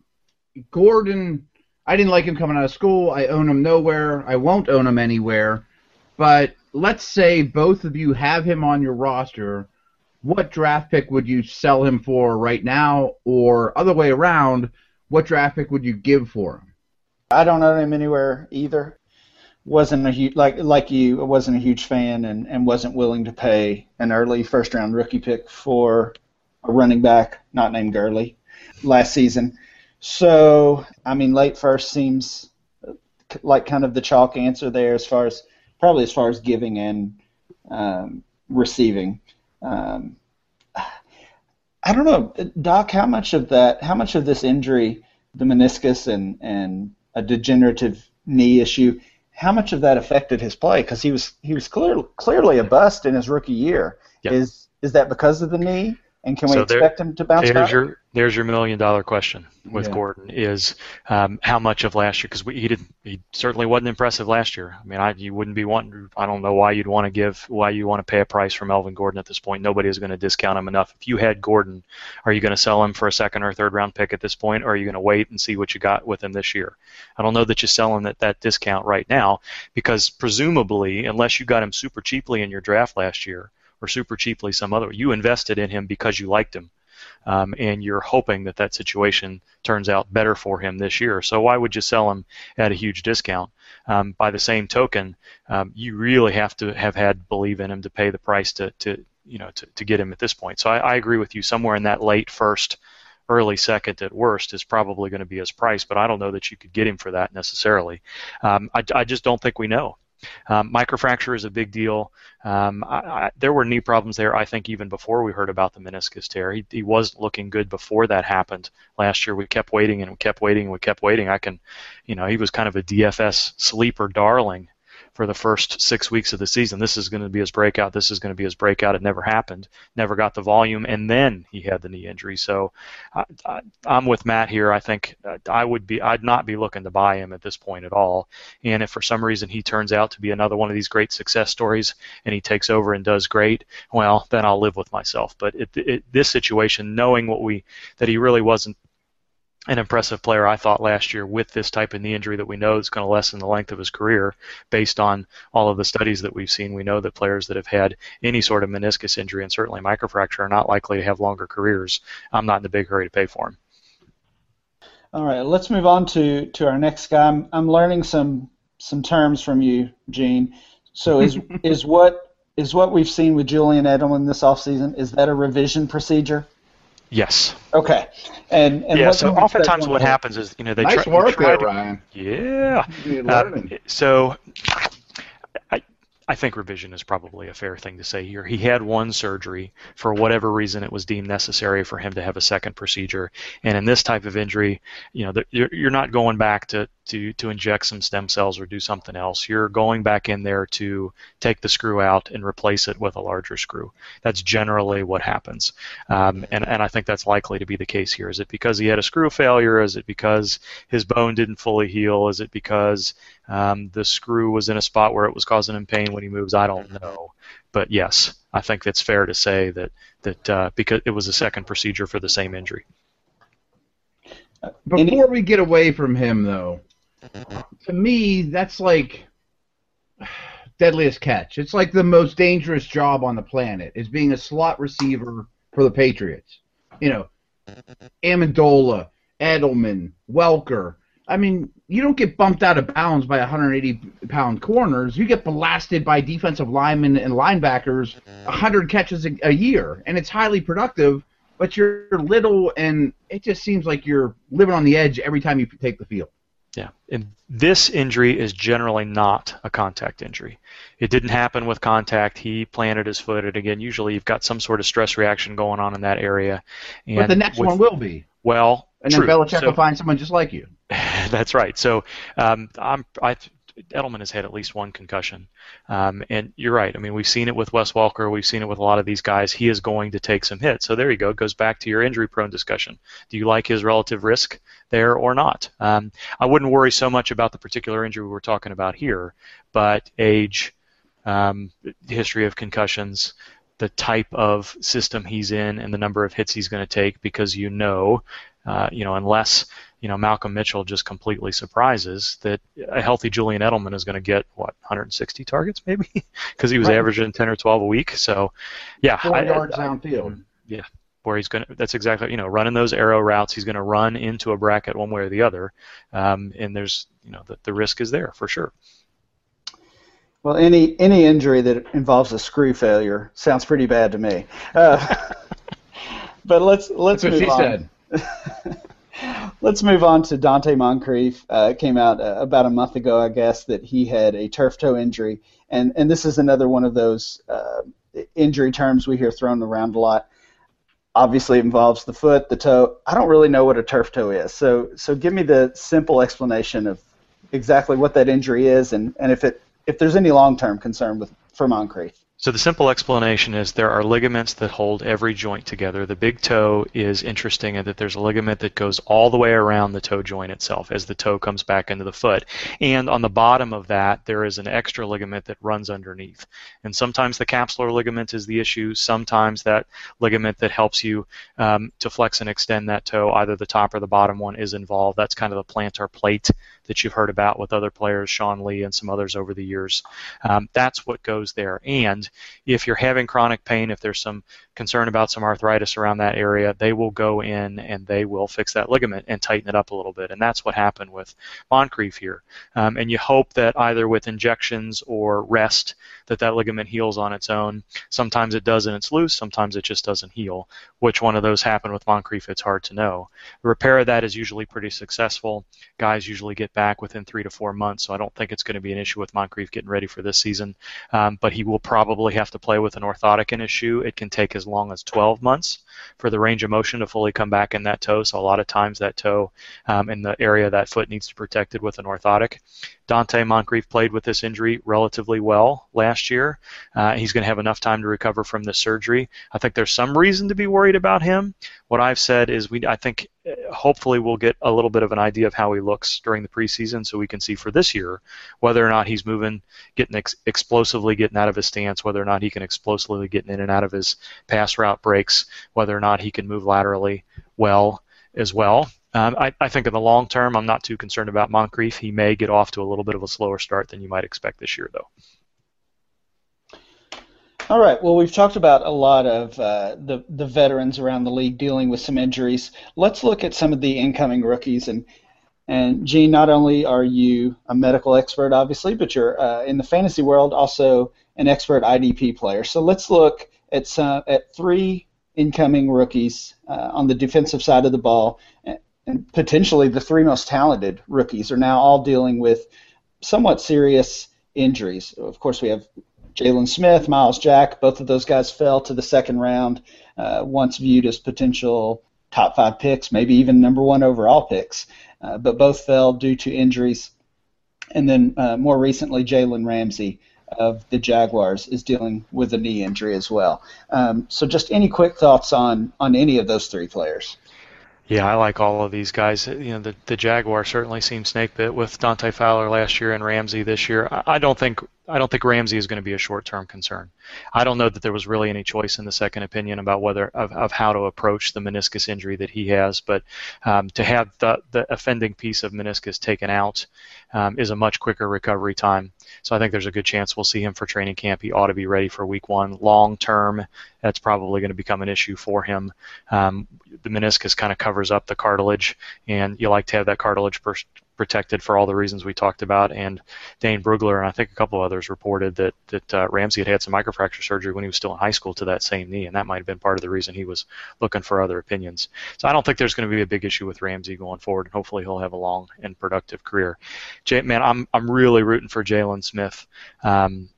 Gordon... I didn't like him coming out of school. I own him nowhere. I won't own him anywhere. But let's say both of you have him on your roster. What draft pick would you sell him for right now? Or other way around, what draft pick would you give for him? I don't own him anywhere either. Wasn't a huge, like like you, I wasn't a huge fan and, and wasn't willing to pay an early first-round rookie pick for a running back not named Gurley last season. So, I mean, late first seems like kind of the chalk answer there as far as, probably as far as giving and um, receiving. Um, I don't know, Doc, how much of that, how much of this injury, the meniscus and, and a degenerative knee issue, how much of that affected his play? Because he was, he was clear, clearly a bust in his rookie year. Yep. Is, is that because of the knee? And can we so expect there, him to bounce back? Your, there's your million-dollar question with yeah. Gordon is um, how much of last year, because he didn't, he certainly wasn't impressive last year. I mean, I, you wouldn't be wanting. I don't know why you'd want to give, why you want to pay a price for Melvin Gordon at this point. Nobody is going to discount him enough. If you had Gordon, are you going to sell him for a second or third round pick at this point, or are you going to wait and see what you got with him this year? I don't know that you sell him at that discount right now, because presumably, unless you got him super cheaply in your draft last year, or super cheaply some other way. You invested in him because you liked him, um, and you're hoping that that situation turns out better for him this year. So why would you sell him at a huge discount? Um, by the same token, um, you really have to have had belief in him to pay the price to, to you know to, to get him at this point. So I, I agree with you. Somewhere in that late first, early second at worst is probably going to be his price, but I don't know that you could get him for that necessarily. Um, I, I just don't think we know. Um, microfracture is a big deal. Um, I, I, there were knee problems there, I think, even before we heard about the meniscus tear. He, he was looking good before that happened last year. We kept waiting and we kept waiting and we kept waiting. I can, you know, he was kind of a D F S sleeper darling for the first six weeks of the season. This is going to be his breakout. This is going to be his breakout. It never happened. Never got the volume, and then he had the knee injury. So I, I, I'm with Matt here. I think I would be. I'd not be looking to buy him at this point at all. And if for some reason he turns out to be another one of these great success stories, and he takes over and does great, well, then I'll live with myself. But it, it, this situation, knowing what we that he really wasn't an impressive player, I thought, last year with this type of knee injury that we know is going to lessen the length of his career based on all of the studies that we've seen. We know that players that have had any sort of meniscus injury and certainly microfracture are not likely to have longer careers. I'm not in a big hurry to pay for him. All right, let's move on to, to our next guy. I'm, I'm learning some some terms from you, Gene. So is is what is what we've seen with Julian Edelman this offseason, is that a revision procedure? Yes. Okay. And, and yeah. So oftentimes, what happens is, you know, they nice try, work they try there, to, Ryan. Yeah. Uh, so. I, I think revision is probably a fair thing to say here. He had one surgery. For whatever reason, it was deemed necessary for him to have a second procedure. And in this type of injury, you know, you're, you're not going back to, to, to inject some stem cells or do something else. You're going back in there to take the screw out and replace it with a larger screw. That's generally what happens. Um, and, and I think that's likely to be the case here. Is it because he had a screw failure? Is it because his bone didn't fully heal? Is it because um, the screw was in a spot where it was causing him pain when he moves? I don't know. But yes, I think it's fair to say that, that uh, because it was a second procedure for the same injury. Before we get away from him, though, to me, that's like deadliest catch. It's like the most dangerous job on the planet is being a slot receiver for the Patriots. You know, Amendola, Edelman, Welker. I mean, you don't get bumped out of bounds by one hundred eighty pound corners. You get blasted by defensive linemen and linebackers one hundred catches a, a year, and it's highly productive, but you're little, and it just seems like you're living on the edge every time you take the field. Yeah, and this injury is generally not a contact injury. It didn't happen with contact. He planted his foot, and again, usually you've got some sort of stress reaction going on in that area. And but the next with, one will be. Well, and true. Then Belichick so, will find someone just like you. That's right. So um, I'm, I, Edelman has had at least one concussion, um, and you're right. I mean, we've seen it with Wes Welker. We've seen it with a lot of these guys. He is going to take some hits. So there you go. It goes back to your injury-prone discussion. Do you like his relative risk there or not? Um, I wouldn't worry so much about the particular injury we're talking about here, but age, um, history of concussions, the type of system he's in, and the number of hits he's going to take, because you know, uh, you know, unless you know, Malcolm Mitchell just completely surprises, that a healthy Julian Edelman is going to get, what, one hundred sixty targets maybe? Because he was right. averaging ten or twelve a week. So, yeah. Four I, yards I, downfield. Yeah, where he's going to, that's exactly, you know, running those arrow routes, he's going to run into a bracket one way or the other. Um, and there's, you know, the, the risk is there for sure. Well, any any injury that involves a screw failure sounds pretty bad to me. Uh, but let's, let's that's move on. That's what she said. Let's move on to Dante Moncrief. Uh, it came out uh, about a month ago, I guess, that he had a turf toe injury. And, and this is another one of those uh, injury terms we hear thrown around a lot. Obviously, it involves the foot, the toe. I don't really know what a turf toe is. So so give me the simple explanation of exactly what that injury is and, and if it if there's any long-term concern with for Moncrief. So the simple explanation is there are ligaments that hold every joint together. The big toe is interesting in that there's a ligament that goes all the way around the toe joint itself as the toe comes back into the foot. And on the bottom of that, there is an extra ligament that runs underneath. And sometimes the capsular ligament is the issue. Sometimes that ligament that helps you um, to flex and extend that toe, either the top or the bottom one, is involved. That's kind of the plantar plate that you've heard about with other players, Sean Lee and some others over the years. Um, that's what goes there. And if you're having chronic pain, if there's some concern about some arthritis around that area, they will go in and they will fix that ligament and tighten it up a little bit. And that's what happened with Moncrief here. Um, and you hope that either with injections or rest that that ligament heals on its own. Sometimes it does and it's loose. Sometimes it just doesn't heal. Which one of those happened with Moncrief, it's hard to know. The repair of that is usually pretty successful. Guys usually get back within three to four months, so I don't think it's going to be an issue with Moncrief getting ready for this season. Um, but he will probably have to play with an orthotic in his shoe. It can take as long as twelve months for the range of motion to fully come back in that toe. So a lot of times that toe um, in the area of that foot needs to be protected with an orthotic. Dante Moncrief played with this injury relatively well last year. Uh, he's going to have enough time to recover from this surgery. I think there's some reason to be worried about him. What I've said is we, I think hopefully we'll get a little bit of an idea of how he looks during the preseason so we can see for this year whether or not he's moving, getting ex- explosively getting out of his stance, whether or not he can explosively get in and out of his pass route breaks, whether or not he can move laterally well as well. Um, I, I think in the long term, I'm not too concerned about Moncrief. He may get off to a little bit of a slower start than you might expect this year, though. All right. Well, we've talked about a lot of uh, the, the veterans around the league dealing with some injuries. Let's look at some of the incoming rookies. And, and Gene, not only are you a medical expert, obviously, but you're uh, in the fantasy world also an expert I D P player. So let's look at some, at three incoming rookies uh, on the defensive side of the ball. And potentially the three most talented rookies are now all dealing with somewhat serious injuries. Of course, we have Jaylon Smith, Miles Jack, both of those guys fell to the second round, uh, once viewed as potential top five picks, maybe even number one overall picks, uh, but both fell due to injuries. And then uh, more recently, Jalen Ramsey of the Jaguars is dealing with a knee injury as well. Um, so just any quick thoughts on, on any of those three players? Yeah, I like all of these guys. You know, the, the Jaguars certainly seem snake bit with Dante Fowler last year and Ramsey this year. I, I don't think I don't think Ramsey is going to be a short-term concern. I don't know that there was really any choice in the second opinion about whether of, of how to approach the meniscus injury that he has. But um, to have the, the offending piece of meniscus taken out um, is a much quicker recovery time. So I think there's a good chance we'll see him for training camp. He ought to be ready for week one. Long-term, that's probably going to become an issue for him. Um, the meniscus kind of covers up the cartilage, and you like to have that cartilage per- protected for all the reasons we talked about. And Dane Brugler and I think a couple others reported that, that uh, Ramsey had had some microfracture surgery when he was still in high school to that same knee, and that might have been part of the reason he was looking for other opinions. So I don't think there's going to be a big issue with Ramsey going forward, and hopefully he'll have a long and productive career. Jay, man, I'm I'm really rooting for Jaylon Smith. Um,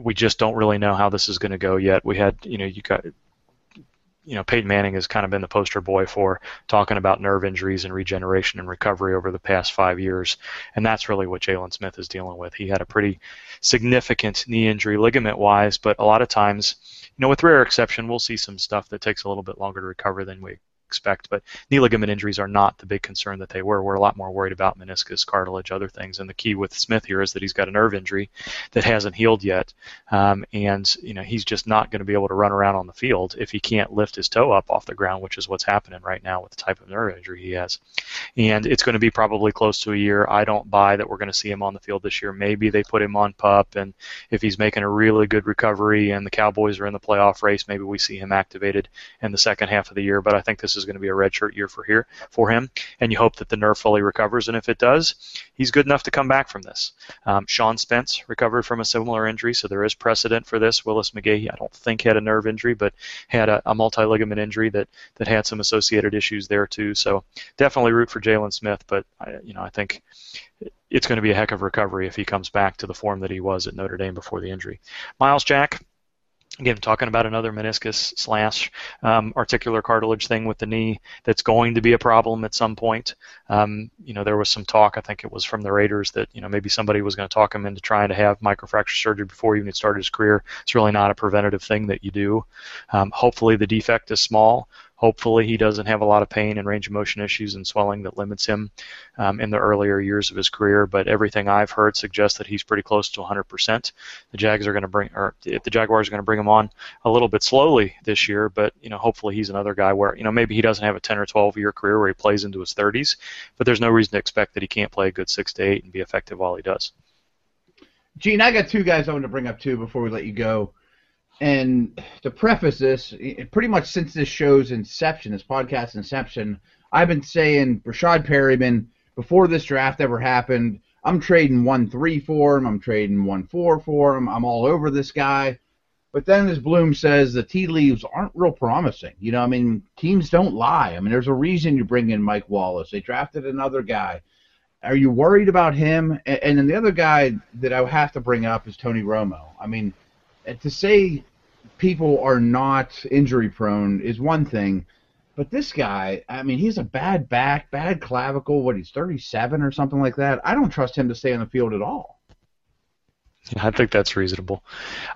we just don't really know how this is going to go yet. We had, you know, you got... You know, Peyton Manning has kind of been the poster boy for talking about nerve injuries and regeneration and recovery over the past five years, and that's really what Jaylon Smith is dealing with. He had a pretty significant knee injury ligament-wise, but a lot of times, you know, with rare exception, we'll see some stuff that takes a little bit longer to recover than we expect, but knee ligament injuries are not the big concern that they were. We're a lot more worried about meniscus, cartilage, other things, and the key with Smith here is that he's got a nerve injury that hasn't healed yet, um, and you know he's just not going to be able to run around on the field if he can't lift his toe up off the ground, which is what's happening right now with the type of nerve injury he has. And it's going to be probably close to a year. I don't buy that we're going to see him on the field this year. Maybe they put him on PUP, and if he's making a really good recovery and the Cowboys are in the playoff race, maybe we see him activated in the second half of the year, but I think this is going to be a redshirt year for here for him, and you hope that the nerve fully recovers, and if it does, he's good enough to come back from this. Um, Sean Spence recovered from a similar injury, so there is precedent for this. Willis McGahee, I don't think, had a nerve injury, but had a, a multi-ligament injury that, that had some associated issues there too, so definitely root for Jaylon Smith, but I, you know, I think it's going to be a heck of a recovery if he comes back to the form that he was at Notre Dame before the injury. Miles Jack, again, talking about another meniscus slash um, articular cartilage thing with the knee that's going to be a problem at some point. Um, you know, there was some talk, I think it was from the Raiders, that you know maybe somebody was going to talk him into trying to have microfracture surgery before he even started his career. It's really not a preventative thing that you do. Um, hopefully the defect is small. Hopefully he doesn't have a lot of pain and range of motion issues and swelling that limits him um, in the earlier years of his career, but everything I've heard suggests that he's pretty close to one hundred percent. The Jags are going to bring, or the Jaguars are going to bring him on a little bit slowly this year, but you know, hopefully he's another guy where, you know, maybe he doesn't have a ten or twelve year career where he plays into his thirties, but there's no reason to expect that he can't play a good six to eight and be effective while he does. Gene, I got two guys I want to bring up too before we let you go. And to preface this, pretty much since this show's inception, this podcast's inception, I've been saying Rashad Perryman, before this draft ever happened, I'm trading one three for him, I'm trading one four for him, I'm all over this guy. But then as Bloom says, the tea leaves aren't real promising. You know, I mean, teams don't lie. I mean, there's a reason you bring in Mike Wallace. They drafted another guy. Are you worried about him? And then the other guy that I have to bring up is Tony Romo. I mean, to say people are not injury-prone is one thing, but this guy, I mean, he's a bad back, bad clavicle. What, he's thirty-seven or something like that? I don't trust him to stay on the field at all. I think that's reasonable.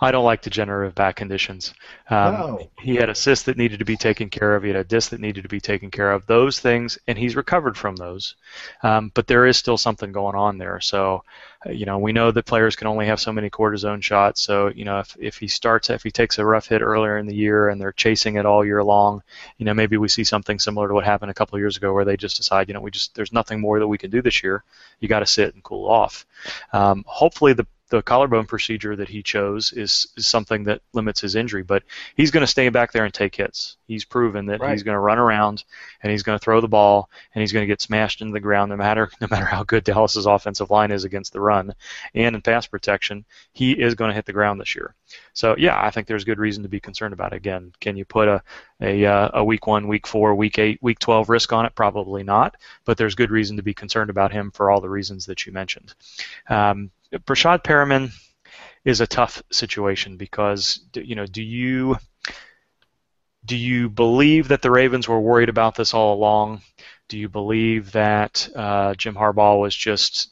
I don't like degenerative back conditions. Um, oh. He had a cyst that needed to be taken care of. He had a disc that needed to be taken care of. Those things, and he's recovered from those. Um, but there is still something going on there. So, you know, we know that players can only have so many cortisone shots. So, you know, if, if he starts, if he takes a rough hit earlier in the year and they're chasing it all year long, you know, maybe we see something similar to what happened a couple of years ago where they just decide, you know, we just there's nothing more that we can do this year. You got to sit and cool off. Um, hopefully the The collarbone procedure that he chose is, is something that limits his injury, but he's going to stay back there and take hits. He's proven that right. He's going to run around and he's going to throw the ball and he's going to get smashed into the ground no matter no matter how good Dallas's offensive line is against the run. And in pass protection, he is going to hit the ground this year. So, yeah, I think there's good reason to be concerned about it. Again, can you put a, a, uh, a week one, week four, week eight, week twelve risk on it? Probably not, but there's good reason to be concerned about him for all the reasons that you mentioned. Um, Rashad Perriman is a tough situation because, you know, do you do you believe that the Ravens were worried about this all along? Do you believe that uh, Jim Harbaugh was just,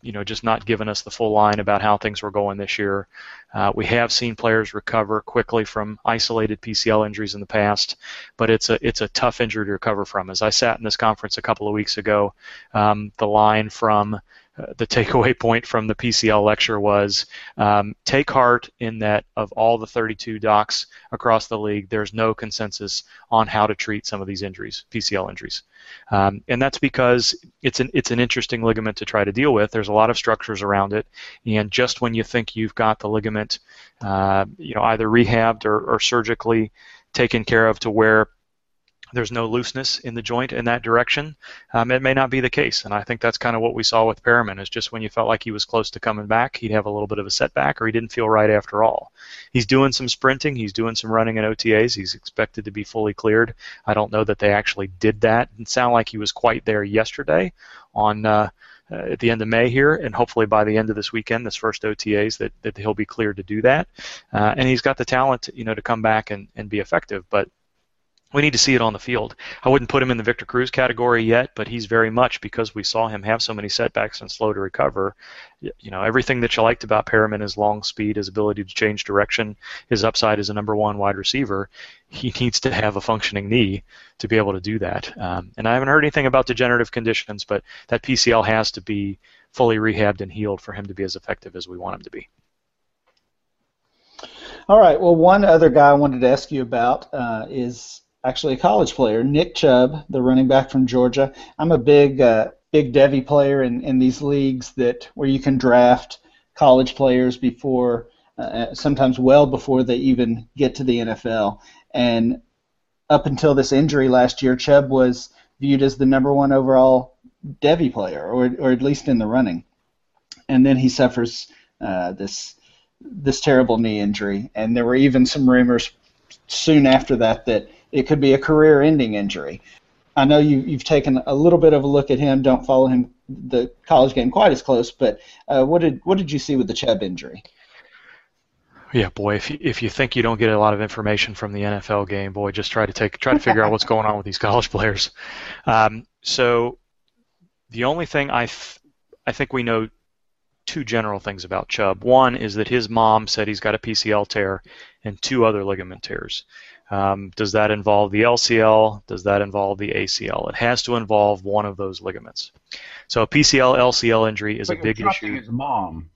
you know, just not giving us the full line about how things were going this year? Uh, we have seen players recover quickly from isolated P C L injuries in the past, but it's a it's a tough injury to recover from. As I sat in this conference a couple of weeks ago, um, the line from uh, the takeaway point from the P C L lecture was, um, take heart in that of all the thirty-two docs across the league, there's no consensus on how to treat some of these injuries, P C L injuries. Um, and that's because it's an it's an interesting ligament to try to deal with. There's a lot of structures around it, and just when you think you've got the ligament, uh, you know, either rehabbed or, or surgically taken care of to where there's no looseness in the joint in that direction, um, it may not be the case. And I think that's kind of what we saw with Perriman, is just when you felt like he was close to coming back, he'd have a little bit of a setback, or he didn't feel right after all. He's doing some sprinting. He's doing some running in O T As. He's expected to be fully cleared. I don't know that they actually did that. It sounded like he was quite there yesterday on uh, uh, at the end of May here, and hopefully by the end of this weekend, this first O T As, that, that he'll be cleared to do that. Uh, and he's got the talent, you know, to come back and, and be effective. But we need to see it on the field. I wouldn't put him in the Victor Cruz category yet, but he's very much, because we saw him have so many setbacks and slow to recover. You know, everything that you liked about Perriman, his long speed, his ability to change direction, his upside as a number one wide receiver, he needs to have a functioning knee to be able to do that. Um, and I haven't heard anything about degenerative conditions, but that P C L has to be fully rehabbed and healed for him to be as effective as we want him to be. All right, well, one other guy I wanted to ask you about uh, is... actually a college player, Nick Chubb, the running back from Georgia. I'm a big uh, big Devy player in, in these leagues that where you can draft college players before, uh, sometimes well before they even get to the N F L. And up until this injury last year, Chubb was viewed as the number one overall Devy player, or or at least in the running. And then he suffers uh, this this terrible knee injury. And there were even some rumors soon after that that it could be a career-ending injury. I know you, you've taken a little bit of a look at him. Don't follow him the college game quite as close, but uh, what did what did you see with the Chubb injury? Yeah, boy, if you, if you think you don't get a lot of information from the N F L game, boy, just try to take try to figure out what's going on with these college players. Um, so the only thing I th- I think we know two general things about Chubb. One is that his mom said he's got a P C L tear and two other ligament tears. Um, does that involve the L C L? Does that involve the A C L? It has to involve one of those ligaments. So a P C L, L C L injury is like a big issue. His mom.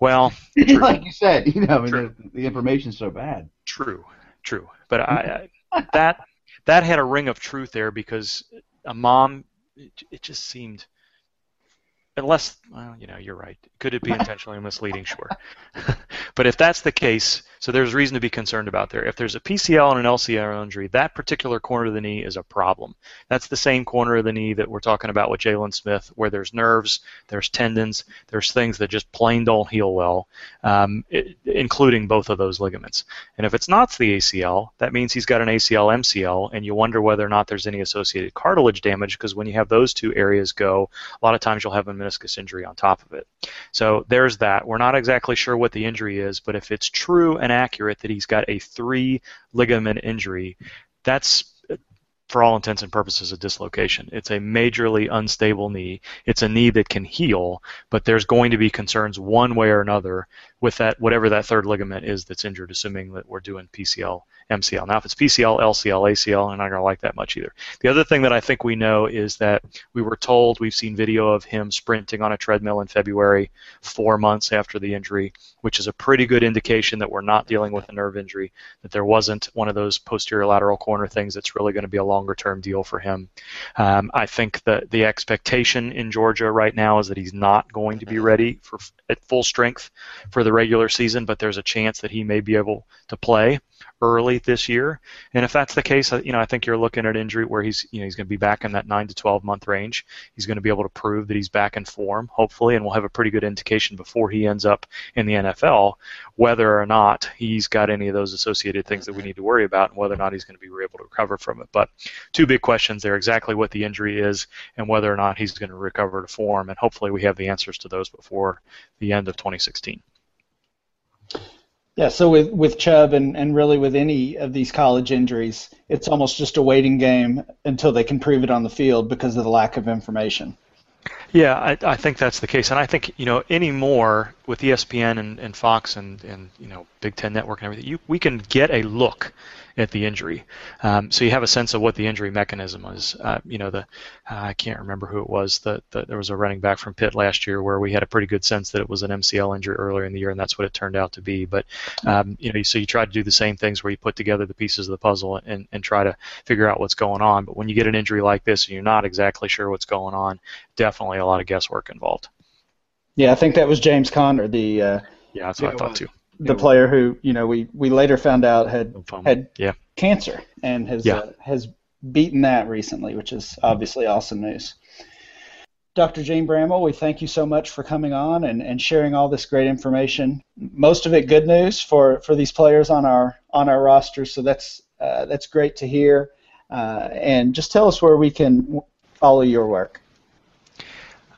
Well, like you said, you know, the, the information's so bad. True, true. But I, I that that had a ring of truth there, because a mom, it, it just seemed. Unless, well, you know, you're right. Could it be intentionally misleading? Sure. But if that's the case, so there's reason to be concerned about there. If there's a P C L and an L C L injury, that particular corner of the knee is a problem. That's the same corner of the knee that we're talking about with Jaylon Smith, where there's nerves, there's tendons, there's things that just plain don't heal well, um, it, including both of those ligaments. And if it's not the A C L, that means he's got an A C L M C L, and you wonder whether or not there's any associated cartilage damage, because when you have those two areas go, a lot of times you'll have a meniscus injury on top of it. So there's that. We're not exactly sure what the injury is, but if it's true and accurate that he's got a three ligament injury, that's for all intents and purposes a dislocation. It's a majorly unstable knee. It's a knee that can heal, but there's going to be concerns one way or another with that, whatever that third ligament is that's injured, assuming that we're doing P C L M C L. Now, if it's P C L, L C L, A C L, I'm not going to like that much either. The other thing that I think we know is that we were told, we've seen video of him sprinting on a treadmill in February, four months after the injury, which is a pretty good indication that we're not dealing with a nerve injury, that there wasn't one of those posterior lateral corner things that's really going to be a longer-term deal for him. Um, I think that the expectation in Georgia right now is that he's not going to be ready for at full strength for the regular season, but there's a chance that he may be able to play early this year, and if that's the case, you know, I think you're looking at an injury where he's, you know, he's going to be back in that nine to twelve month range. He's going to be able to prove that he's back in form, hopefully, and we'll have a pretty good indication before he ends up in the N F L whether or not he's got any of those associated things that we need to worry about, and whether or not he's going to be able to recover from it. But two big questions there: exactly what the injury is, and whether or not he's going to recover to form. And hopefully, we have the answers to those before the end of twenty sixteen. Yeah, so with, with Chubb and, and really with any of these college injuries, it's almost just a waiting game until they can prove it on the field because of the lack of information. Yeah, I, I think that's the case. And I think, you know, anymore with E S P N and, and Fox and, and, you know, Big Ten Network and everything, you, we can get a look at the injury. Um, so you have a sense of what the injury mechanism is. Uh, you know, the uh, I can't remember who it was. The, the, there was a running back from Pitt last year where we had a pretty good sense that it was an M C L injury earlier in the year, and that's what it turned out to be. But, um, you know, so you try to do the same things where you put together the pieces of the puzzle and, and try to figure out what's going on. But when you get an injury like this and you're not exactly sure what's going on, definitely a lot of guesswork involved. Yeah, I think that was James Conner, the uh, yeah, that's what I thought too. The player who, you know, we, we later found out had had yeah. cancer and has yeah. uh, has beaten that recently, which is obviously awesome news. Doctor Jene Bramel, we thank you so much for coming on and, and sharing all this great information. Most of it good news for, for these players on our on our roster, so that's uh, that's great to hear. Uh, and just tell us where we can follow your work.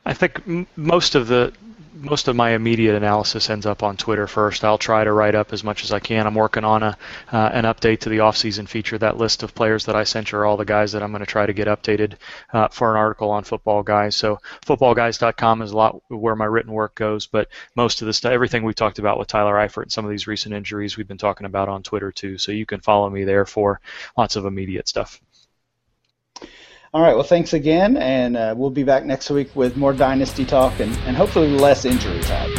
I think m- most of the. Most of my immediate analysis ends up on Twitter first. I'll try to write up as much as I can. I'm working on a uh, an update to the off-season feature. That list of players that I sent you are all the guys that I'm going to try to get updated uh, for an article on Football Guys. So football guys dot com is a lot where my written work goes, but most of the stuff, everything we talked about with Tyler Eifert and some of these recent injuries we've been talking about on Twitter too. So you can follow me there for lots of immediate stuff. All right, well, thanks again, and uh, we'll be back next week with more Dynasty talk and, and hopefully less injury talk.